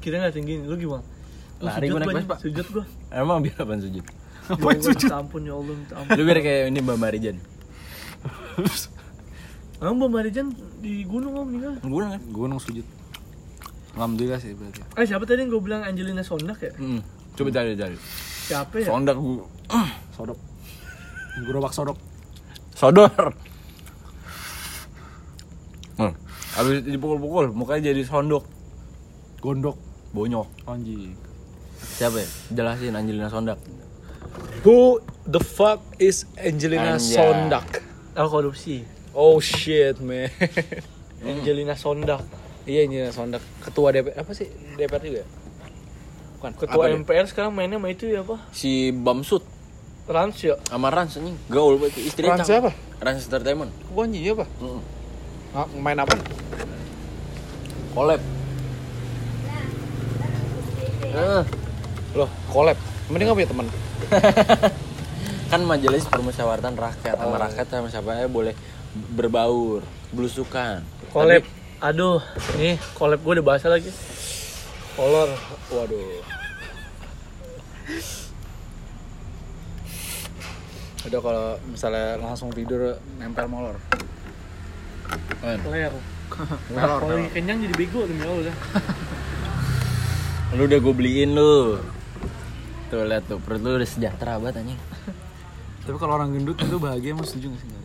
Kita enggak tinggiin, lu gimana? Lu lari gua naik Vespa. Sujud gua. Emang biar apaan sujud? Apaan sujud? Ampun ya Allah, minta ampun. Lu biar kayak ini Mbah Marijan. Emang Mbah Marijan di gunung om meninggal. Gunung kan? Gunung sujud. Alhamdulillah sih berarti. Eh siapa tadi yang gua bilang Angelina Sondakh ya? Hmm. Coba cari-cari. Siapa ya? Sondakh gua. Sodok. Gerobak sodok. Sodor. Hmm. Habis dipukul-pukul mukanya jadi sondok. Gondok, bonyok, anjing. Siapa ya? Jelasin Angelina Sondakh. Who the fuck is Angelina Anja. Sondakh? Oh, korupsi. Oh shit, man. Hmm. Angelina Sondakh. Iya, Angelina Sondakh. Ketua D P R apa sih? D P R juga. Bukan. Ketua apa M P R dia? Sekarang mainnya sama itu ya, apa? Si Bamsud. Rans ya? Sama Rans anjing, gaul banget istrinya. Rans siapa? Rans Entertainment. Gua anjing apa? Heeh. Nah, main apa? Collab. Nah. Eh. Loh, collab. Mending enggak punya teman. Kan majelis permusyawaratan rakyat sama oh. rakyat sama siapa aja boleh berbaur, belusukan. Collab. Tapi... Aduh, nih collab gua udah bahasa lagi. Kolor. Waduh. Udah kalau misalnya langsung tidur nempel molor. Keren. Ler. Kalau lagi kenyang jadi bego demi Allah udah. Lu udah gue beliin lu. Tuh lihat tuh, perut lu udah sejahtera banget anjing. Tapi kalau orang gendut itu bahagia mau setuju enggak sih?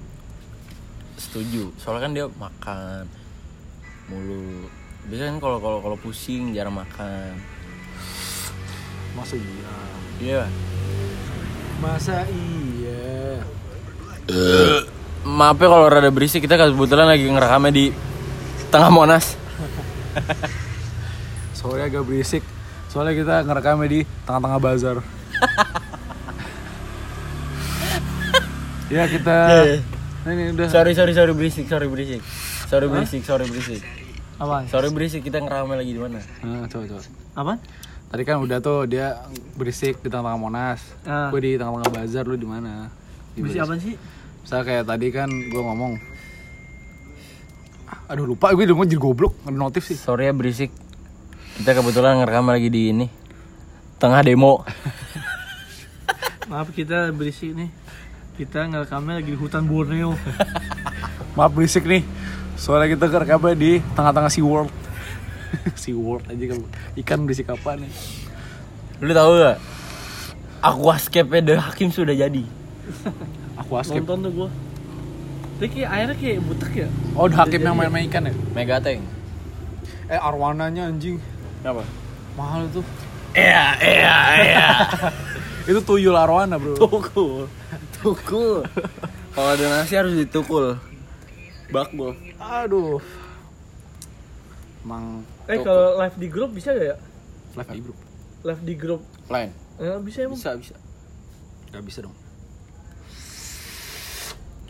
Setuju. Soalnya kan dia makan mulu. Biasanya kan kalau kalau kalau pusing jarang makan. Masa iya. Iya. Masa iya. Uh, maaf ya kalau rada berisik, kita kebetulan lagi ngerekamnya di tengah Monas. Soalnya agak berisik. Soalnya kita ngerekamnya di tengah-tengah bazar. Ya kita yeah. Ini udah sorry sorry sorry berisik, sorry berisik. Sorry huh? berisik, sorry berisik. Apa? Sorry berisik, kita ngerekamnya lagi di mana? Nah, coba coba. Apa? Tadi kan udah tuh dia berisik di tengah-tengah Monas. Uh. Gue di tengah-tengah bazar, lu di mana? Berisik apa sih? Misal kayak tadi kan gue ngomong. Aduh lupa, gue udah jadi goblok, ada notif sih. Sorry ya berisik. Kita kebetulan ngerekam lagi di ini. Tengah demo. Maaf kita berisik nih. Kita ngerekamnya lagi di hutan Borneo. Maaf berisik nih. Soalnya kita ngerekamnya di tengah-tengah Sea World. Si World aja kan ikan berisik apa nih? Lu tahu enggak? Aquascape-nya The Hakim sudah jadi. Aquascape. Nonton tuh gua. Tapi kayak airnya kayak butek ya. Oh, The Hakim yang main-main ikan ya? Megateng. Eh arwananya anjing. Kenapa? Mahal itu. Iya, iya, iya. Itu tuyul arwana, bro. Tukul. Tukul. Kalau ada nasi harus ditukul. Bakbol. Aduh. Mang. Eh kalau live di grup bisa enggak ya? Live di grup. Live di grup lain. Eh, bisa emang. Bisa, bisa. Enggak bisa dong.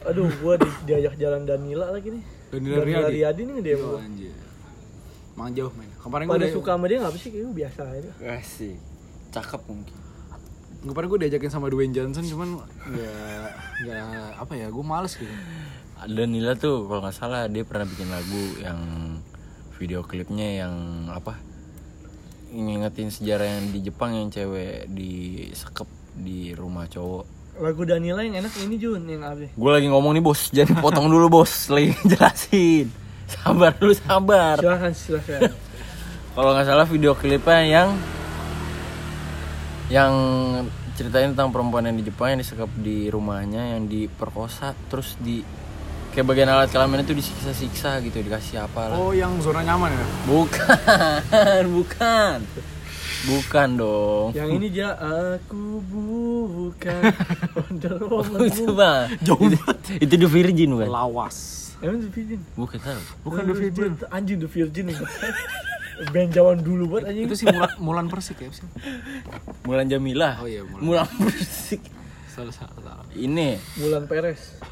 Aduh, gua di, diajak jalan Danila lagi nih. Danila Riyadi. Riyadi nih dia mau. Mang jauh main. Kemarin gua udah suka sama dia enggak sih? Kayaknya biasa aja. Asik. Cakep mungkin. Kemarin gua diajakin sama Dwayne Jensen cuman enggak enggak apa ya, gua males gitu. Danila tuh kalau enggak salah dia pernah bikin lagu yang video klipnya yang apa? Ngingetin sejarah yang di Jepang yang cewek disekep di rumah cowok. Lagu Danila yang enak ini Jun, yang abis gue lagi ngomong nih bos, jadi potong dulu bos, lagi jelasin. Sabar dulu, sabar. Silahkan, silahkan. Kalau gak salah video klipnya yang Yang ceritain tentang perempuan yang di Jepang yang disekap di rumahnya, yang diperkosa, terus di kayak bagian alat kelamin itu disiksa-siksa gitu, dikasih apalah. Oh yang zona nyaman ya? Bukan, bukan Bukan dong. Yang ini dia aku bukan Wonder Woman. Coba. Jauh banget. Itu The Virgin bukan? Lawas. Emang The Virgin? Bukan tahu. Bukan The Virgin. Anjing The Virgin. Band jaman dulu banget anjing. Itu si Mulan, Mulan Persik ya sih. Mulan Jamilah. Oh iya Mulan. Mulan Persik. Salah salah. Ini Mulan Perez.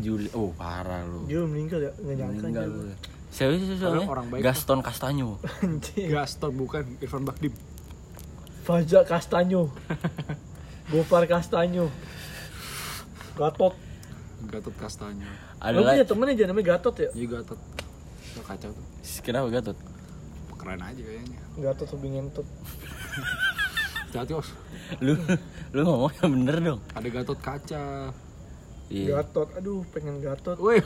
Juli. Oh parah lu. Dia meninggal ya? Enggak nyangka. Meninggal lu. Siapa sih soalnya? Gaston Castanyo. Gaston bukan Irfan Bakdim. Fajar Castanyo, Gofar Castanyo, Gatot, Gatot Castanyo. Lo punya temennya aja namanya Gatot ya? Iya Gatot, lo kacau tuh. Kenapa Gatot? Keren aja kayaknya. Gatot lebih ngentut. Jatios. Lu, lu ngomongnya bener dong. Ada Gatot kaca. Yeah. Gatot, aduh pengen Gatot. Woi,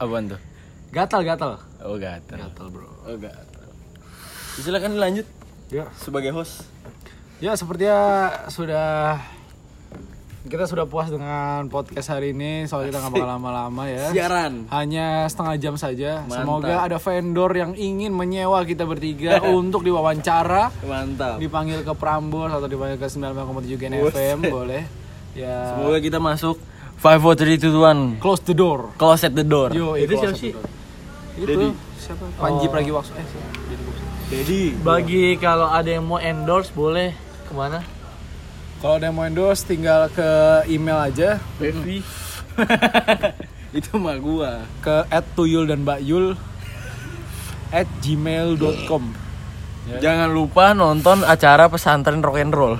apaan tuh? Gatal, gatal. Oh gatal. Gatal bro. Oh gatal. Silakan lanjut. Ya sebagai host. Ya, sepertinya sudah kita sudah puas dengan podcast hari ini. Soalnya kita nggak bakal lama-lama ya. Siaran. Hanya setengah jam saja. Mantap. Semoga ada vendor yang ingin menyewa kita bertiga untuk diwawancara. Mantap. Dipanggil ke Prambors atau dipanggil ke sembilan puluh lima koma tujuh F M boleh. Ya. Semoga kita masuk. five four three two one. Close the door. Close at the door. Yo, itu siapa sih? Itu siapa? Panji oh. Pragiwaksono. Eh, jadi bagi kalau ada yang mau endorse boleh. Kemana? Kalau ada yang mau endorse tinggal ke email aja. Bevi. Itu mah gua. Ke at tuyul dan mbak yul at gmail dot com. Yeah. Jangan lupa nonton acara pesantren rock and roll.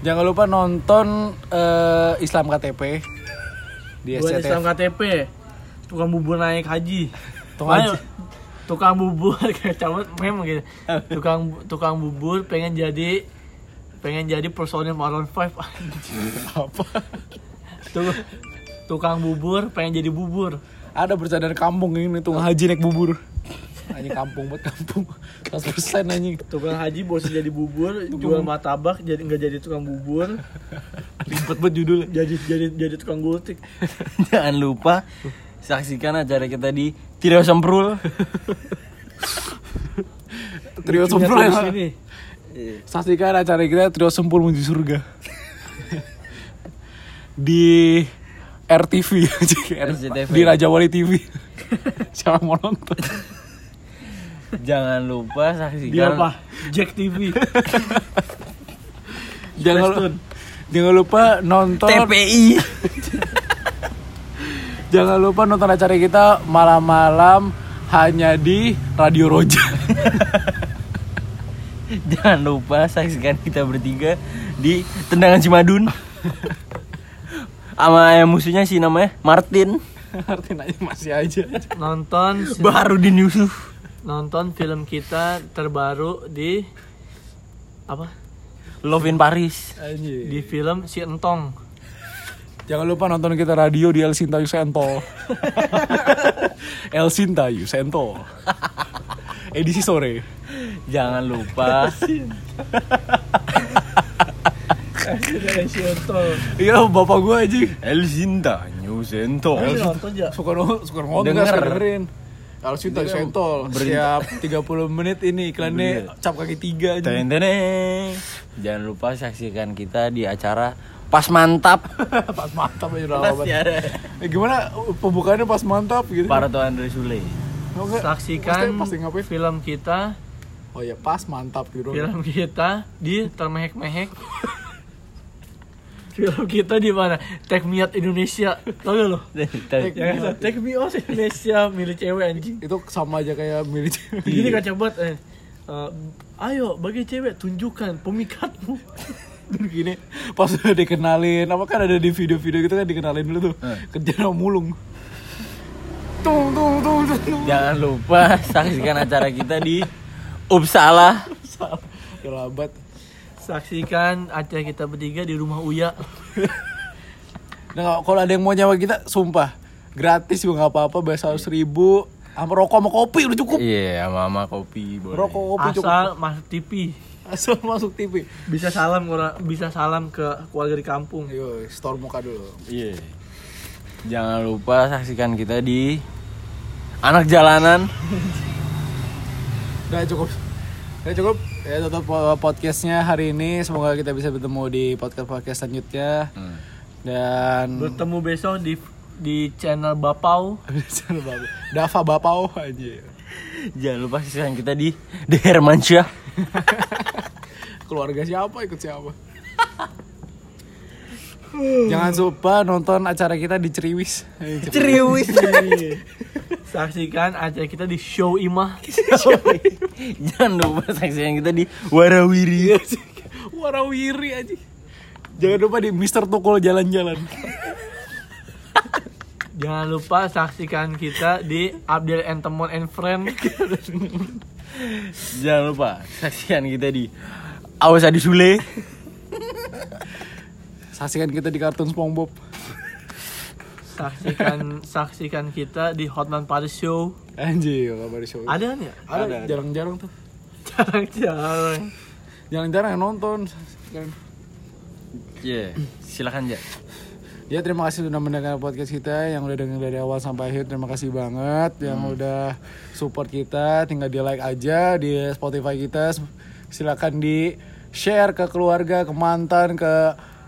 Jangan lupa nonton uh, Islam K T P di S C T V. Buat Islam K T P. Tukang bubur naik haji. Tukang tukang bubur kayak cabut memang gitu. Tukang tukang bubur pengen jadi pengen jadi personil Maroon five. Apa? Tuk, tukang bubur pengen jadi bubur. Ada bercandaan kampung ini tukang haji naik bubur. Anjing kampung buat kampung. seratus persen anjing. Tukang haji bosan jadi bubur, jual martabak jadi enggak jadi tukang bubur. Ribet banget judulnya. Jadi jadi jadi tukang gultik. Jangan lupa saksikan acara kita di Trio Semprul. Trio Semprul ya. Saksikan acara kita Trio Semprul menuju surga. Di R T V. Di Raja Wali T V. Siapa mau nonton? Jangan lupa saksikan. Di apa? Jack T V. Jangan, jangan lupa nonton T P I. Jangan lupa nonton acara kita malam-malam hanya di Radio Roja. Jangan lupa saksikan kita bertiga di Tendangan Cimadun. Sama yang musuhnya sih namanya Martin. Martin aja masih aja. Nonton Baharudin Yusuf. Nonton film kita terbaru di apa? Love in Paris. Anjir. Di film Si Entong. Jangan lupa nonton kita radio di El Sinta Yusento. El Sinta Yusento. Edisi sore. Jangan lupa. El Sinta. Iya, bapak gue aja. El Sinta Yusento. Suka nonton, suka nonton, dengerin. Kalau sudah sentol setiap tiga puluh menit ini iklannya cap kaki tiga aja. Jangan lupa saksikan kita di acara Pas Mantap. Pas Mantap aja rawan. Eh, gimana pembukaannya Pas Mantap gitu? Para tuan dari Sule. Saksikan film kita. Oh ya, Pas Mantap gitu. Film kita di termehek-mehek. Film kita di mana? Take Me Out Indonesia. Tahu enggak lo? Take, ya, Take Me Out Indonesia milih cewek anjing. Itu sama aja kayak milih cewek. Gini kan cepat eh uh, ayo bagi cewek tunjukkan pemikatmu. Gini pas udah dikenalin, apa kan ada di video-video gitu kan dikenalin dulu tuh. Hmm. Kerja mulung. Tung tung tung tung. Jangan lupa saksikan acara kita di Uppsala. Uppsala. Kelabat. Saksikan acara kita bertiga di rumah Uya. Nah, kalau ada yang mau nyawa kita, sumpah gratis juga nggak apa-apa, biasa harus seribu. Sama rokok sama kopi udah cukup. Iya, yeah, sama kopi boleh. Rokok kopi asal cukup. Asal masuk T V. Asal masuk T V. Bisa salam, bisa salam ke keluarga di kampung. Yo, store muka dulu. Iya. Yeah. Jangan lupa saksikan kita di Anak Jalanan. Udah cukup. Ya cukup, ya tutup podcastnya hari ini. Semoga kita bisa bertemu di podcast-podcast selanjutnya. Hmm. Dan bertemu besok di di channel Bapau. Channel Bapau. Dava Bapau aja. Jangan lupa saksikan kita di The Hermansyah. Keluarga siapa ikut siapa. Jangan lupa nonton acara kita di Ceriwis. Ceriwis. Saksikan acara kita di Show Imah. Jangan lupa saksikan kita di Warawiri. Warawiri aja. Jangan lupa di Mister Tokol Jalan-Jalan. Jangan lupa saksikan kita di Abdel and Temon and Friend. Jangan lupa saksikan kita di Awas Adi Sule. Saksikan kita di kartun SpongeBob. Saksikan saksikan kita di Hotman Paris Show. Anjir, Hotman Paris Show. Ada nih? Ya? Ada, ada, jarang-jarang tuh. Jarang-jarang. Jarang-jarang yang nonton. Iya, yeah, silakan aja. Ya, terima kasih sudah mendengar podcast kita yang udah dengerin dari awal sampai akhir. Terima kasih banget yang hmm. udah support kita. Tinggal di-like aja di Spotify kita. Silakan di-share ke keluarga, ke mantan, ke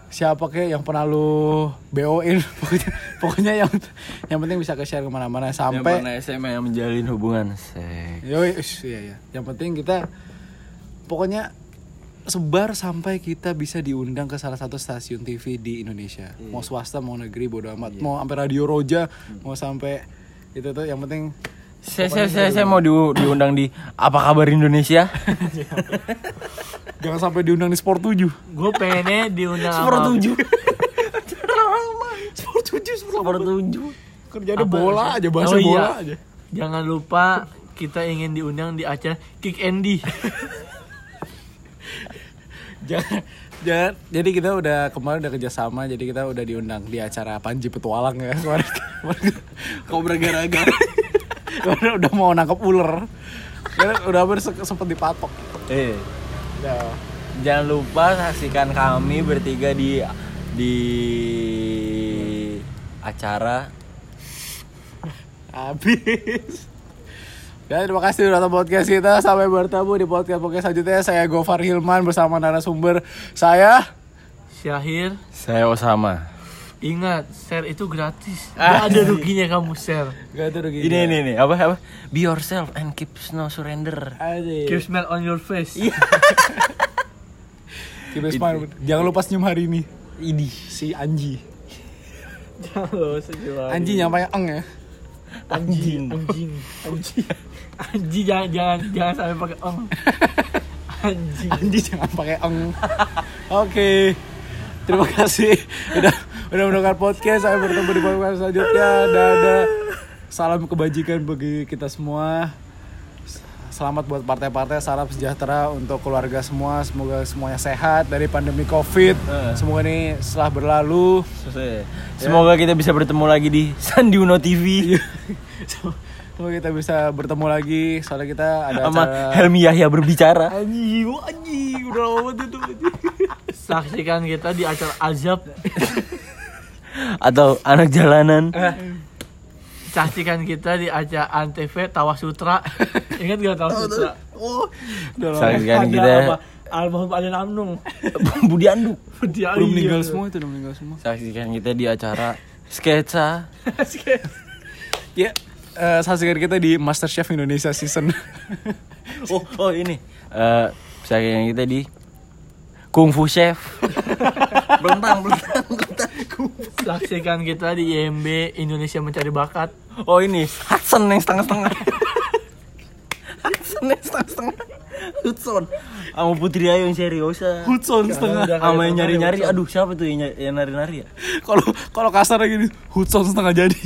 siapa kek yang pernah lu B O-in, pokoknya, pokoknya yang yang penting bisa ke share kemana-mana sampai yang pernah S M A yang menjalin hubungan seks. Yoi, iya iya. Yang penting kita pokoknya sebar sampai kita bisa diundang ke salah satu stasiun T V di Indonesia. Iya. Mau swasta mau negeri bodo amat. Iya. Mau sampai Radio Roja, hmm. mau sampai itu tuh yang penting saya saya saya, saya mau diundang di Apa Kabar Indonesia. Jangan sampai diundang di Sport tujuh. Gue pengennya diundang Sport tujuh. Sport tujuh, Sport tujuh. Kerjanya bola aja, bahasa oh, iya. bola aja. Jangan lupa kita ingin diundang di acara Kick Andy. Jangan, jangan. Jadi kita udah kemarin udah kerjasama, jadi kita udah diundang di acara Panji Petualang ya. Kau bergara-gara. Udah mau nangkep ular. Udah hampir sempet dipatok. Eh. Jangan lupa saksikan kami bertiga di di acara habis. Dan terima kasih sudah nonton podcast kita. Sampai bertemu di podcast-podcast selanjutnya. Saya Gofar Hilman bersama narasumber saya Syahir. Saya Osama. Ingat, share itu gratis. Gak ada ruginya kamu share. Gak ada ruginya. Ini ini ini apa apa? Be yourself and keep no surrender. Adik. Keep smile on your face. Keep smile. Jangan lupa senyum hari ini. Ini si Anji. Jangan lupa senyum. Anji nyampainya eng ya. Anjing, anjing, anjing. Anji jangan jangan jangan sampai pakai eng. Anjing. Anji jangan pakai eng. Oke. Terima kasih. Udah udah mendengar podcast. Saya bertemu di podcast selanjutnya. Dadah. Salam kebajikan bagi kita semua. Selamat buat partai-partai. Salam sejahtera untuk keluarga semua. Semoga semuanya sehat dari pandemi Covid. Semoga ini setelah berlalu. Semoga kita bisa bertemu lagi di Sandi Uno T V. Semoga kita bisa bertemu lagi. Soalnya kita ada sama acara Helmi Yahya berbicara. Anji, anji, udah lama tuh. Saksikan kita di acara Azab atau Anak Jalanan. Saksikan kita di acaraan T V Tawasutra. Ingat gak Tawasutra? Oh, saksikan kita Almarhum Alin Amnung, Budi Anduk, belum meninggal semua itu, belum meninggal semua. Saksikan kita di acara sketsa. Sketsa. Ya, uh, saksikan kita di MasterChef Indonesia season. oh, oh ini. Uh, saksikan kita di Kung Fu Chef. Bentang, bentang, bentang. Saksikan kita di I M B Indonesia Mencari Bakat. Oh ini, Hudson yang setengah-setengah. Hudson yang setengah-setengah. Hudson. Sama Putri Ayu yang seriosa. Hudson setengah. Sama yang nyari-nyari. Aduh, siapa tuh yang nyari-nyari ya? Kalau kalau kasar gini, Hudson setengah jadi.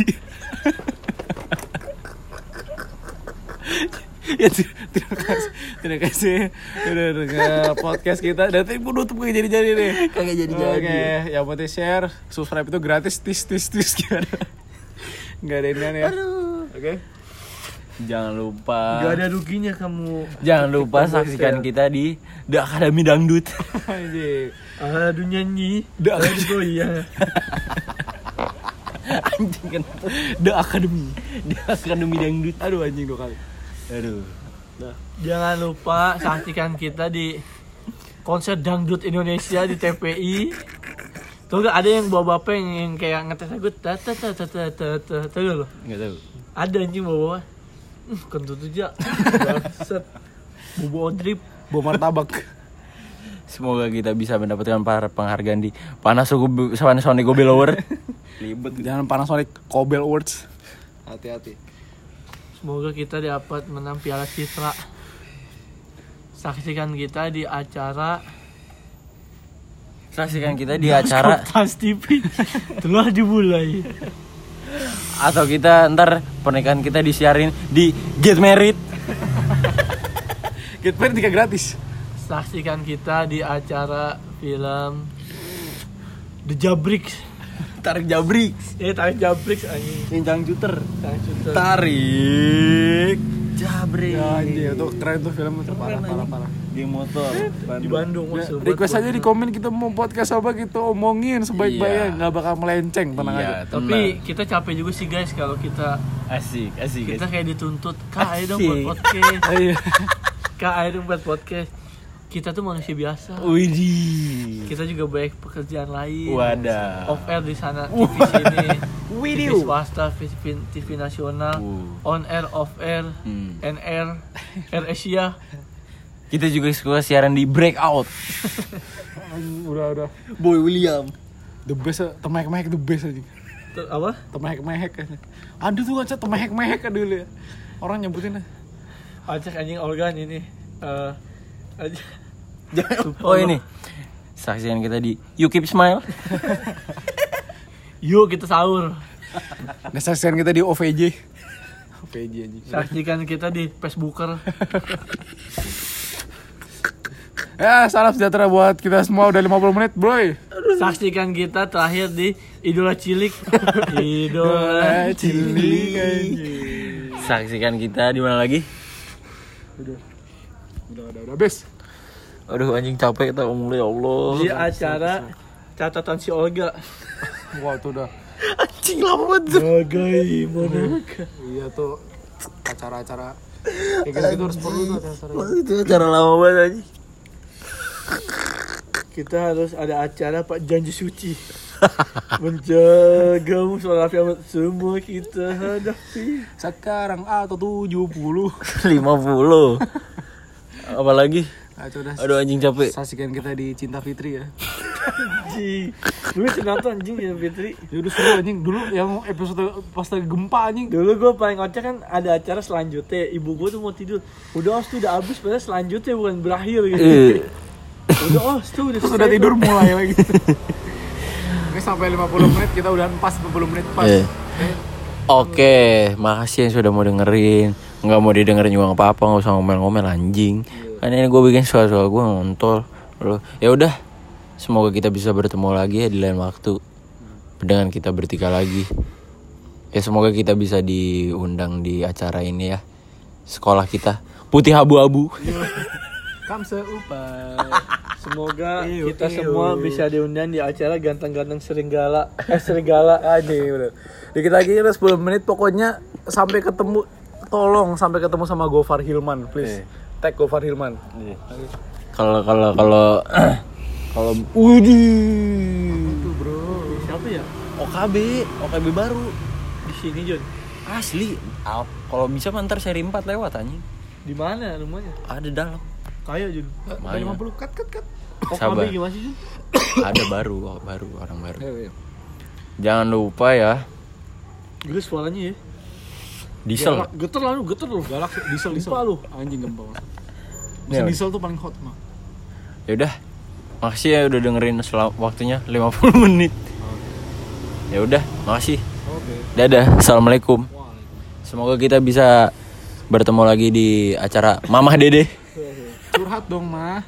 Ya, terima kasih. Terima kasih udah dengar podcast kita. Nanti gue nutup kayak jadi-jadi nih. Kayak jadi-jadi. Oke, okay. Yang penting share, subscribe itu gratis. Tis tis tis gimana? Enggak ada inian ya. Oke. Okay. Jangan lupa. Gak ada ruginya kamu. Jangan lupa saksikan kita di The Academy Dangdut. Anjir. Aduh nyanyi. The Academy. Anjing kan. The Academy. The Academy Dangdut. Aduh anjing dua kali. Aduh. Nah. Jangan lupa saksikan kita di konser dangdut Indonesia di T P I. Tuh gak ada yang bawa bapeng yang kayak ngetes lagu tata tata tata tata. Tahu lo? Enggak tahu. Ada anjing bawa. Kentut aja. Set. Bobo drip, bawa martabak. Semoga kita bisa mendapatkan para penghargaan di Panasonic Gobel Awards. Libet. Jangan Panasonic Gobel Awards. Hati-hati. Semoga kita dapat menang Piala Citra. Saksikan kita di acara Saksikan kita di acara Kompas T V telah dimulai. Atau kita ntar pernikahan kita disiarin di Get Married. Get Married tiga gratis. Saksikan kita di acara film The Jabrix. Tarik Jabrix. Eh tarik Jabrix anjing. Ninjang Juter. Tarik Juter. Tarik Jabrix. Ya anjing itu keren tuh film itu parah-parah. Di motor Bandung. Di Bandung maksudnya. Request aja di komen kita mau podcast apa kita omongin sebaik-baiknya, enggak iya. bakal melenceng, tenang iya, aja. Tenang. Tapi kita capek juga sih guys kalau kita asik, asik. Kita asik. Kayak dituntut, "Kak, ayo dong buat podcast." Kak, ayo dong buat podcast. Kita tuh manusia biasa. Widih. Kita juga banyak pekerjaan lain. Wadah. Off air di sana, T V sini. Widih. T V swasta, T V nasional, uh. on air, off air, hmm. N R, Air Asia. Kita juga suka siaran di Breakout. Udah udah. Boy William. The best, temehek-mehek the best aja. Ter, apa? Temehek-mehek. Aduh tuh aja temehek-mehek dulu ya. Orang nyebutin lah. Acak anjing organ ini. Uh, aja. Oh ini. Saksikan kita di You Keep Smile. Yuk kita sahur. Nah, saksikan kita di O V J. O V J aja. Saksikan kita di Facebooker. Ya, salam sejahtera buat kita semua, udah lima puluh menit, bro. Saksikan kita terakhir di Idola Cilik. Idola Cilik. Saksikan kita di mana lagi? Udah. Udah, udah, udah habis. Aduh, anjing capek kita ngomong, ya Allah. Di acara catatan si Olga. Wah, itu udah. Anjing lama banget. Bagaimana? Iya tuh acara-acara kayak gitu harus perlu tuh acara-acara. Itu acara lama banget anjing. Kita harus ada acara Pak Janji Suci. Menjagamu soal afiat semua kita hadapi. Sekarang atau tujuh puluh lima puluh. Apalagi? Aduh anjing capek. Saksikan kita di Cinta Fitri ya. Anjing. Dulu nonton anjing Cinta Fitri. Dulu seru anjing. Dulu yang episode pas lagi gempa anjing. Dulu gue paling kocak kan ada acara selanjutnya. Ibu gue tuh mau tidur. Udah os tuh udah habis padahal selanjutnya bukan berakhir gitu. Udah os tuh udah sudah tidur mulai lagi. Ini sampai lima puluh menit kita udah pas lima puluh menit pas. Yeah. Okay. Oke, okay, makasih yang sudah mau dengerin. Enggak mau didengerin juga enggak apa-apa, enggak usah ngomel-ngomel anjing. Kan ini gue bikin suara-suara gue ngontol. Ya udah, semoga kita bisa bertemu lagi ya di lain waktu. Dengan kita bertiga lagi. Ya semoga kita bisa diundang di acara ini ya. Sekolah kita Putih Abu-abu. Kamsa Upa. Semoga iu, kita iu. semua bisa diundang di acara ganteng-ganteng Serigala. Eh Serigala aja udah. Dikit lagi udah sepuluh menit pokoknya sampai ketemu. Tolong sampai ketemu sama Gofar Hilman, please. Tag Gofar Hilman. Kalau kalau kalau kalau Woody. Bro. Siapa ya? O K B, O K B baru di sini, Jon. Asli. Kalau bisa mantar seri empat lewat anjing. Di mana rumahnya? Ada dalam. Kaya Jun. lima puluh kat kat kat. Sabar. Gimana sih Jun? Ada baru, baru orang baru. Ya, ya. Jangan lupa ya. Gila suaranya ya. Diesel. Geter lalu, geter lu, galak diesel diesel lu. Anjing gempa. Mesin diesel tuh paling hot mah. Ya udah. Makasih ya udah dengerin selama waktunya lima puluh menit. Okay. Ya udah, makasih. Oke. Okay. Dadah. Assalamualaikum. Waalaikumsalam. Semoga kita bisa bertemu lagi di acara Mamah Dede. Curhat dong, Ma.